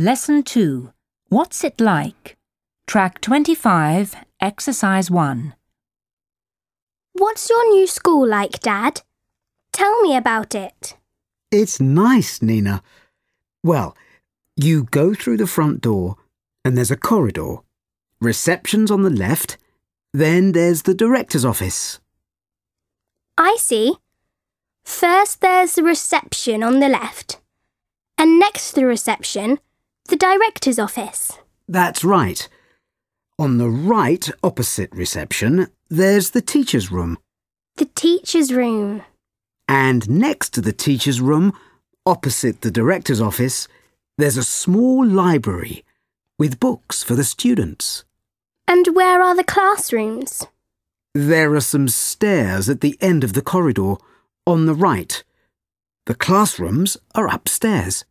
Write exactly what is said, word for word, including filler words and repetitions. Lesson two. What's it like? Track twenty-five, Exercise one. What's your new school like, Dad? Tell me about it. It's nice, Nina. Well, you go through the front door and there's a corridor. Reception's on the left, then there's the director's office. I see. First there's the reception on the left, and next to the reception, the director's office. That's right. On the right, opposite reception, there's the teacher's room. The teacher's room. And next to the teacher's room, opposite the director's office, there's a small library with books for the students. And where are the classrooms? There are some stairs at the end of the corridor, on the right. The classrooms are upstairs.